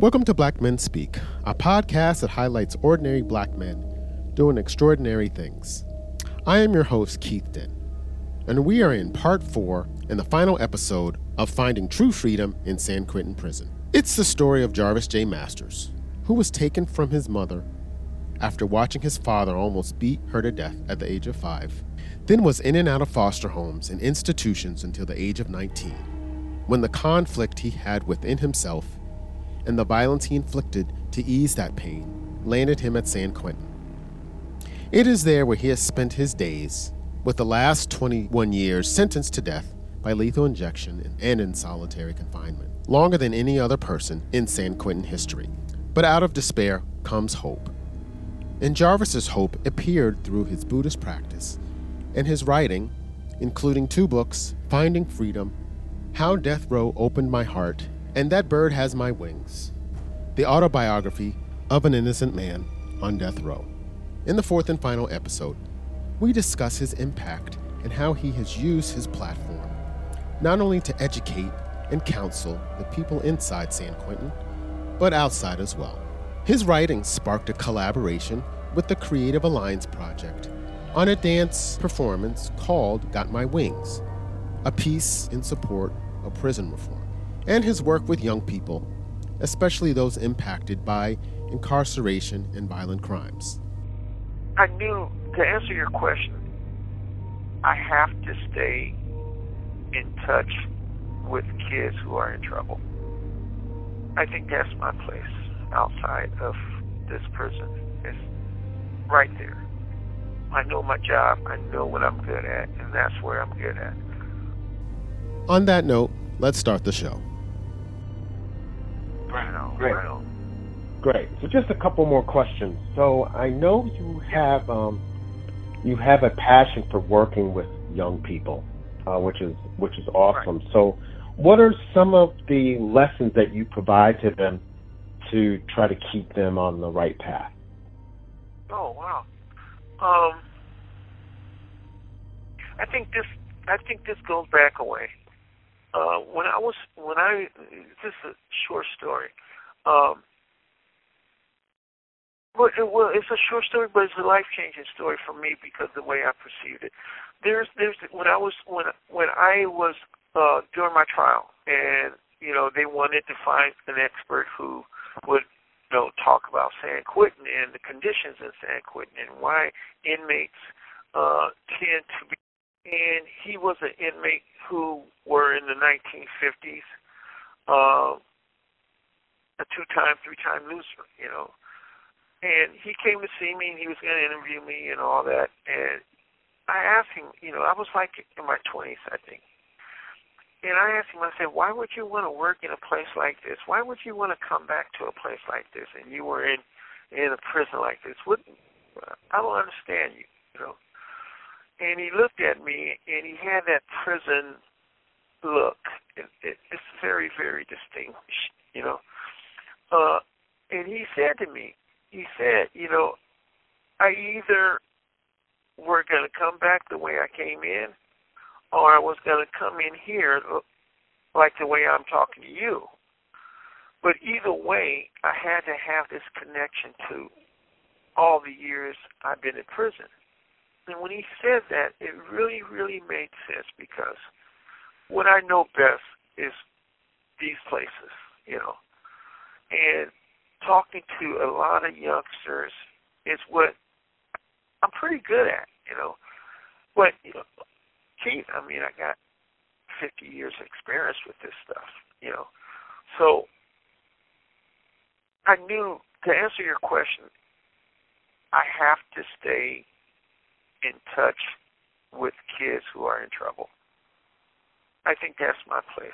Welcome to Black Men Speak, a podcast that highlights ordinary black men doing extraordinary things. I am your host, Keith Dent, and we are in part 4 and the final episode of Finding True Freedom in San Quentin Prison. It's the story of Jarvis Jay Masters, who was taken from his mother after watching his father almost beat her to death at the age of 5, then was in and out of foster homes and institutions until the age of 19, when the conflict he had within himself and the violence he inflicted to ease that pain landed him at San Quentin. It is there where he has spent his days, with the last 21 years sentenced to death by lethal injection and in solitary confinement, longer than any other person in San Quentin history. But out of despair comes hope. And Jarvis's hope appeared through his Buddhist practice and his writing, including 2 books, Finding Freedom, How Death Row Opened My Heart, and That Bird Has My Wings, the autobiography of an innocent man on death row. In the 4th and final episode, we discuss his impact and how he has used his platform, not only to educate and counsel the people inside San Quentin, but outside as well. His writings sparked a collaboration with the Creative Alliance Project on a dance performance called Got My Wings, a piece in support of prison reform, and his work with young people, especially those impacted by incarceration and violent crimes. I knew, to answer your question, I have to stay in touch with kids who are in trouble. I think that's my place outside of this prison. It's right there. I know my job, I know what I'm good at, and that's where I'm good at. On that note, let's start the show. Great. So just a couple more questions. So I know you have a passion for working with young people, which is awesome. Right. So what are some of the lessons that you provide to them to try to keep them on the right path? Oh wow. I think this goes back a way. This is a short story. It's a short story, but it's a life-changing story for me because of the way I perceived it. When I was during my trial, and they wanted to find an expert who would talk about San Quentin and the conditions in San Quentin and why inmates tend to be. And he was an inmate who were in the 1950s, a 3-time loser, And he came to see me, and he was going to interview me and all that. And I asked him, I was like in my 20s, I think. And I asked him, I said, why would you want to work in a place like this? Why would you want to come back to a place like this? And you were in a prison like this? I don't understand you, And he looked at me, and he had that prison look. It's very, very distinguished, And he said to me, I either were going to come back the way I came in, or I was going to come in here like the way I'm talking to you. But either way, I had to have this connection to all the years I've been in prison. And when he said that, it really, really made sense because what I know best is these places, And talking to a lot of youngsters is what I'm pretty good at, But, Keith, I got 50 years of experience with this stuff, So I knew, to answer your question, I have to stay in touch with kids who are in trouble. I think that's my place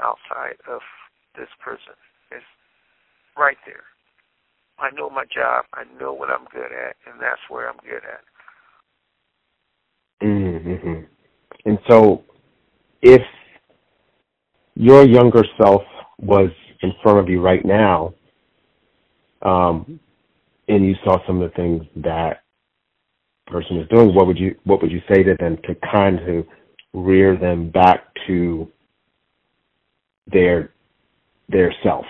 outside of this prison. It's right there. I know my job, I know what I'm good at, and that's where I'm good at. Mm-hmm. And so if your younger self was in front of you right now, and you saw some of the things that person is doing, what would you say to them to kind of rear them back to their self?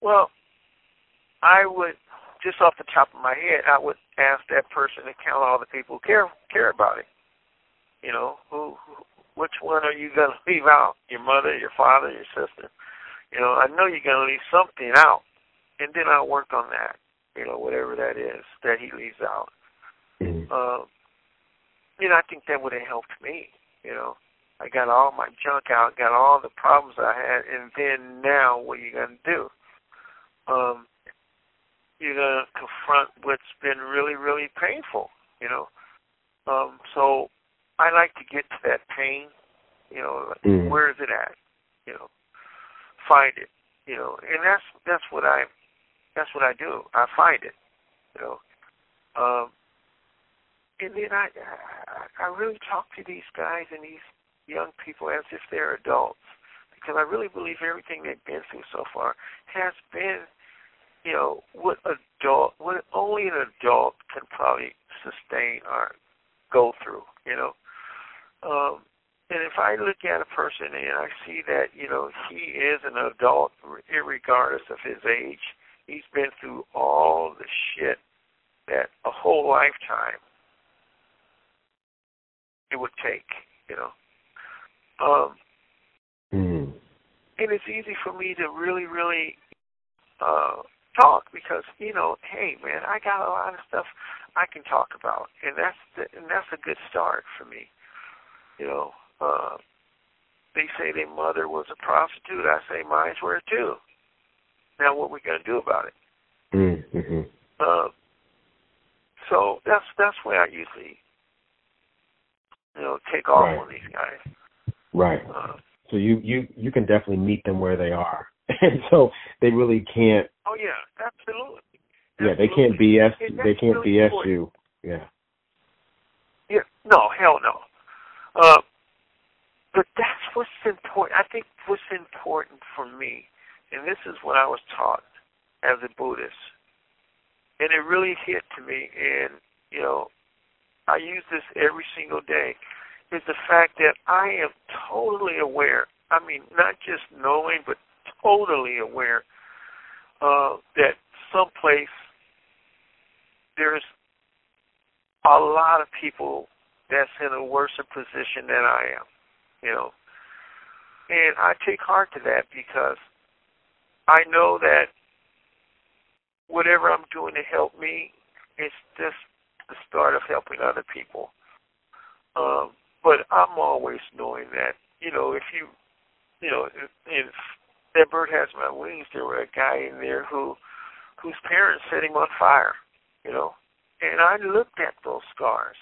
Well, I would, just off the top of my head, I would ask that person to count all the people who care about it. You know, which one are you going to leave out? Your mother, your father, your sister? You know, I know you're going to leave something out, and then I'll work on that, you know, whatever that is that he leaves out. You know, I think that would have helped me, you know. I got all my junk out, got all the problems I had, and then now what are you going to do? You're going to confront what's been really, really painful, you know. So I like to get to that pain, you know, where is it at, you know, find it, you know. And that's what I do. I find it, you know. And then I really talk to these guys and these young people as if they're adults, because I really believe everything they've been through so far has been, you know, what only an adult can probably sustain or go through, you know. And if I look at a person and I see that, you know, he is an adult regardless of his age, he's been through all the shit that a whole lifetime it would take, you know. And it's easy for me to really, really talk because, you know, hey, man, I got a lot of stuff I can talk about, and that's a good start for me. You know, they say their mother was a prostitute. I say mine were too. Now what are we going to do about it? So that's where I usually, you know, take off on these guys. Right. So you can definitely meet them where they are. And so they really can't. Oh, yeah, absolutely. Yeah, they can't BS. They can't really BS important. You. Yeah. Yeah. No, hell no. But that's what's important. I think what's important for me, and this is what I was taught as a Buddhist, and it really hit to me, and, you know, I use this every single day, is the fact that I am totally aware, I mean, not just knowing, but totally aware that someplace there's a lot of people that's in a worse position than I am, you know. And I take heart to that because I know that whatever I'm doing to help me, it's just the start of helping other people. But I'm always knowing that, you know, if you, you know, if That Bird Has My Wings, there was a guy in there whose parents set him on fire, you know. And I looked at those scars.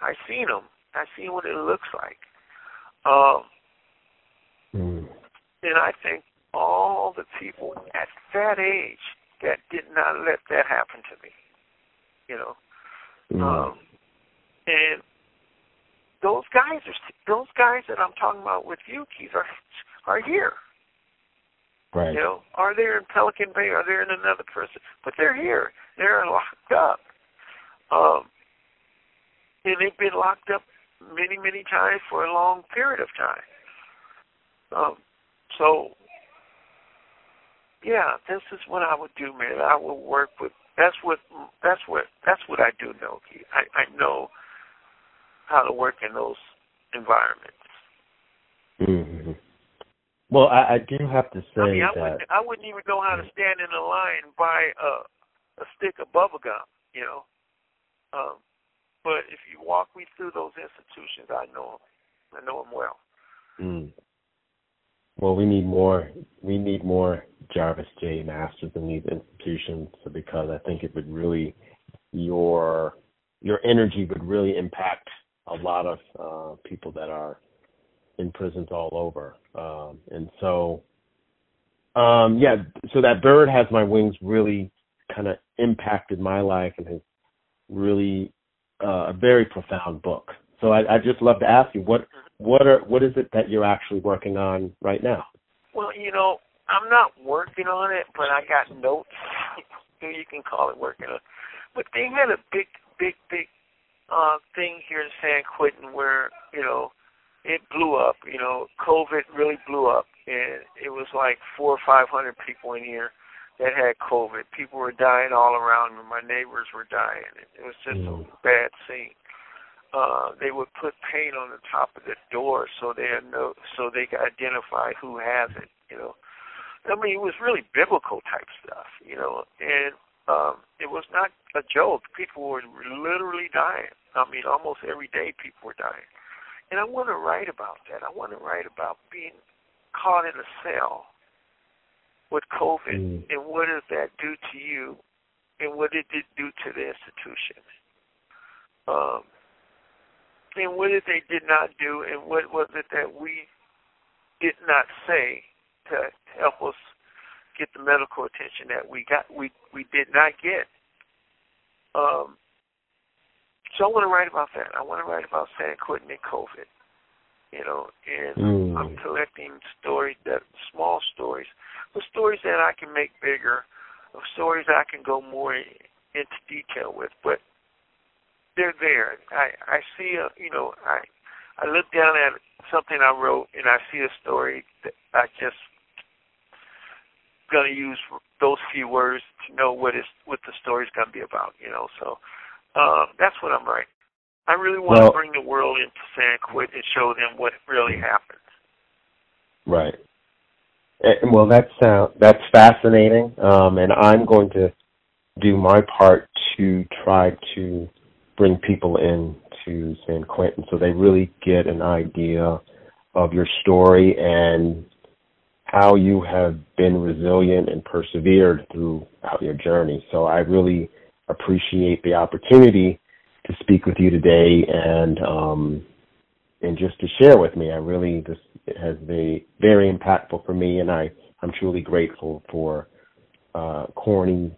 I seen them. I seen what it looks like. And I think all the people at that age that did not let that happen to me, you know. And those guys that I'm talking about with you, Keith, are here. Right. You know, are they in Pelican Bay? Are they in another person? But they're here. They're locked up. And they've been locked up many, many times for a long period of time. So, yeah, this is what I would do, man. I would work with. That's what I do know. Keith. I know how to work in those environments. Well, I do have to say that I wouldn't even know how to stand in a line and buy a stick of bubble gum, you know. But if you walk me through those institutions, I know them well. Well, we need more Jarvis Jay Masters in these institutions, because I think it would really, your energy would really impact a lot of people that are in prisons all over. So That Bird Has My Wings really kind of impacted my life and has really a very profound book. So I just love to ask you, what is it that you're actually working on right now? Well, you know, I'm not working on it, but I got notes. You can call it working on it. But they had a big thing here in San Quentin where, you know, it blew up, you know, COVID really blew up, and it was like 400 or 500 people in here that had COVID. People were dying all around me. My neighbors were dying. It was just a bad scene. They would put paint on the top of the door so they could identify who has it. You know, I mean, it was really biblical type stuff. You know, and it was not a joke. People were literally dying. I mean, almost every day people were dying. And I want to write about that. I want to write about being caught in a cell with COVID and what does that do to you and what did it do to the institution? And what did they did not do and what was it that we did not say to help us get the medical attention that we got we did not get? So I want to write about that. I want to write about San Quentin and COVID. You know, and I'm collecting stories, small stories, but stories that I can make bigger, stories I can go more into detail with. But they're there. I see, I look down at something I wrote and I see a story that I just gonna use those few words to know what the story's gonna be about. You know, so that's what I'm writing. I really want to bring the world into San Quentin and show them what really happened. Right. Well, that's fascinating, and I'm going to do my part to try to bring people in to San Quentin so they really get an idea of your story and how you have been resilient and persevered throughout your journey. So I really appreciate the opportunity to speak with you today and just to share with me. This has been very impactful for me, and I'm truly grateful for Corney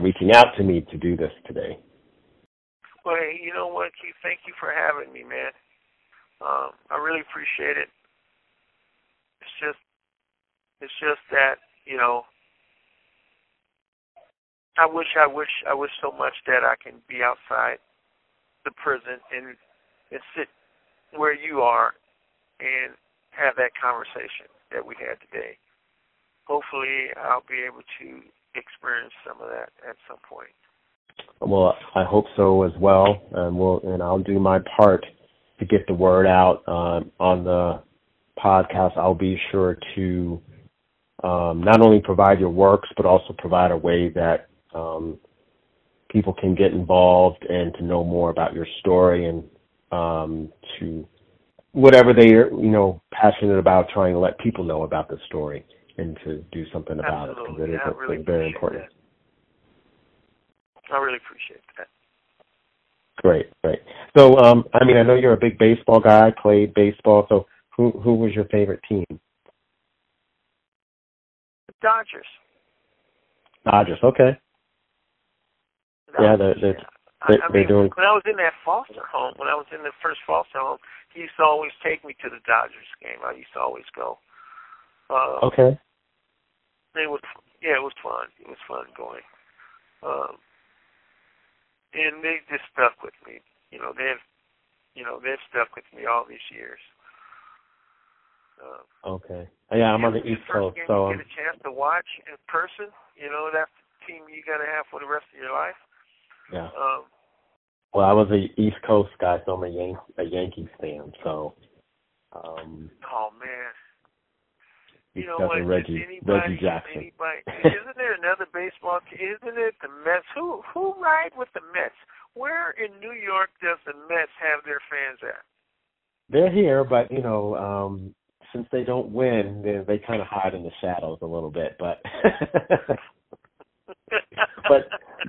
reaching out to me to do this today. Well, hey, you know what, Keith? Thank you for having me, man. I really appreciate it. It's just that, you know, I wish so much that I can be outside the prison and sit where you are and have that conversation that we had today. Hopefully I'll be able to experience some of that at some point. Well, I hope so as well. And I'll do my part to get the word out on the podcast. I'll be sure to not only provide your works, but also provide a way that people can get involved and to know more about your story and to whatever they're, passionate about, trying to let people know about the story and to do something about it. Because it is very important. I really appreciate that. Great. So, I know you're a big baseball guy, played baseball. So who was your favorite team? The Dodgers. Okay. Yeah, they're doing. When I was in the first foster home, he used to always take me to the Dodgers game. I used to always go. Okay. It was fun. It was fun going. And they just stuck with me. They've stuck with me all these years. Okay. Yeah, I'm on the East Coast, so you get a chance to watch in person. That's the team you gotta have for the rest of your life. Yeah. Well, I was an East Coast guy, so I'm a Yankees fan. So. Oh man. You know what? Reggie Jackson. Isn't there another baseball team? Isn't it the Mets? Who ride with the Mets? Where in New York does the Mets have their fans at? They're here, but since they don't win, they kind of hide in the shadows a little bit, but.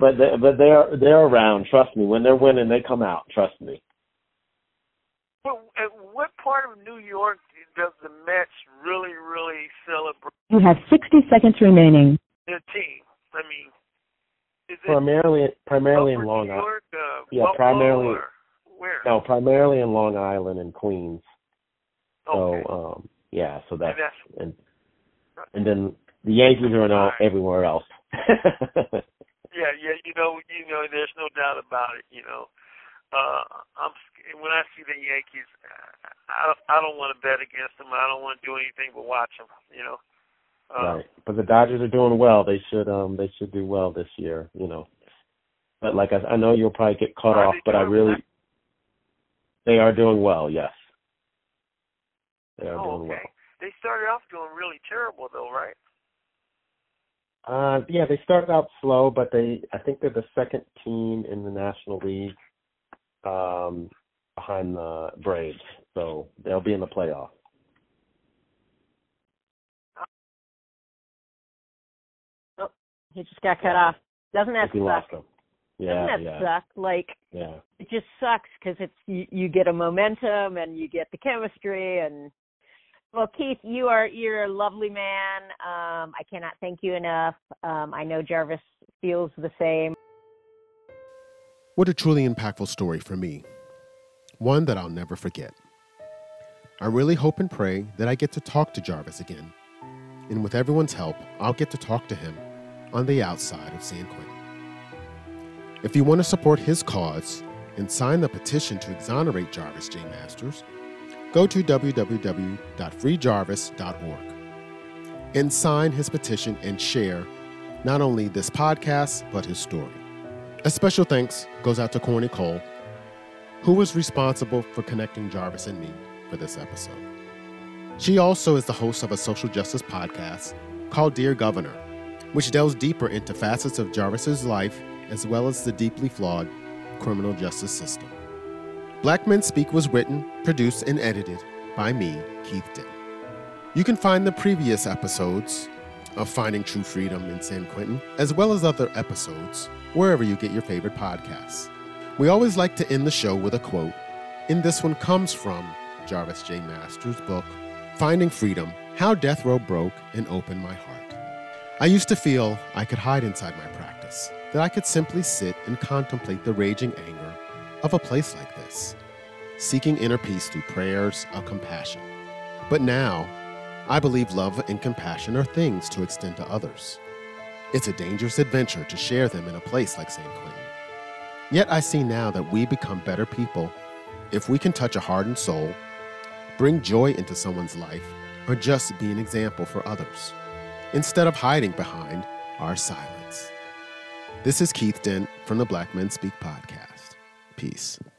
But they're around. Trust me. When they're winning, they come out. Trust me. Well, at what part of New York does the Mets really celebrate? You have 60 seconds remaining. Their team. I mean, is it primarily in Long Island? Primarily in Long Island and Queens. Okay. So so that's and then the Yankees are everywhere else. Yeah, there's no doubt about it. When I see the Yankees, I don't want to bet against them. I don't want to do anything but watch them. Right. But the Dodgers are doing well. They should do well this year, you know. But like I know you'll probably get cut off, but I really they are doing well, yes. They are doing well. They started off doing really terrible though, right? Yeah, they started out slow, but I think they're the second team in the National League behind the Braves. So they'll be in the playoffs. Oh, he just got cut off. Doesn't that suck? Yeah, doesn't that suck? Like, it just sucks because it's you get a momentum and you get the chemistry and. Well, Keith, you're a lovely man. I cannot thank you enough. I know Jarvis feels the same. What a truly impactful story for me. One that I'll never forget. I really hope and pray that I get to talk to Jarvis again. And with everyone's help, I'll get to talk to him on the outside of San Quentin. If you want to support his cause and sign the petition to exonerate Jarvis Jay Masters, go to www.freejarvis.org and sign his petition and share not only this podcast, but his story. A special thanks goes out to Corney Cole, who was responsible for connecting Jarvis and me for this episode. She also is the host of a social justice podcast called Dear Governor, which delves deeper into facets of Jarvis's life as well as the deeply flawed criminal justice system. Black Men Speak was written, produced, and edited by me, Keith Dent. You can find the previous episodes of Finding True Freedom in San Quentin, as well as other episodes, wherever you get your favorite podcasts. We always like to end the show with a quote, and this one comes from Jarvis Jay Masters' book, Finding Freedom, How Death Row Broke and Opened My Heart. I used to feel I could hide inside my practice, that I could simply sit and contemplate the raging anger of a place like this, seeking inner peace through prayers of compassion. But now, I believe love and compassion are things to extend to others. It's a dangerous adventure to share them in a place like San Quentin. Yet I see now that we become better people if we can touch a hardened soul, bring joy into someone's life, or just be an example for others, instead of hiding behind our silence. This is Keith Dent from the Black Men Speak podcast. Peace.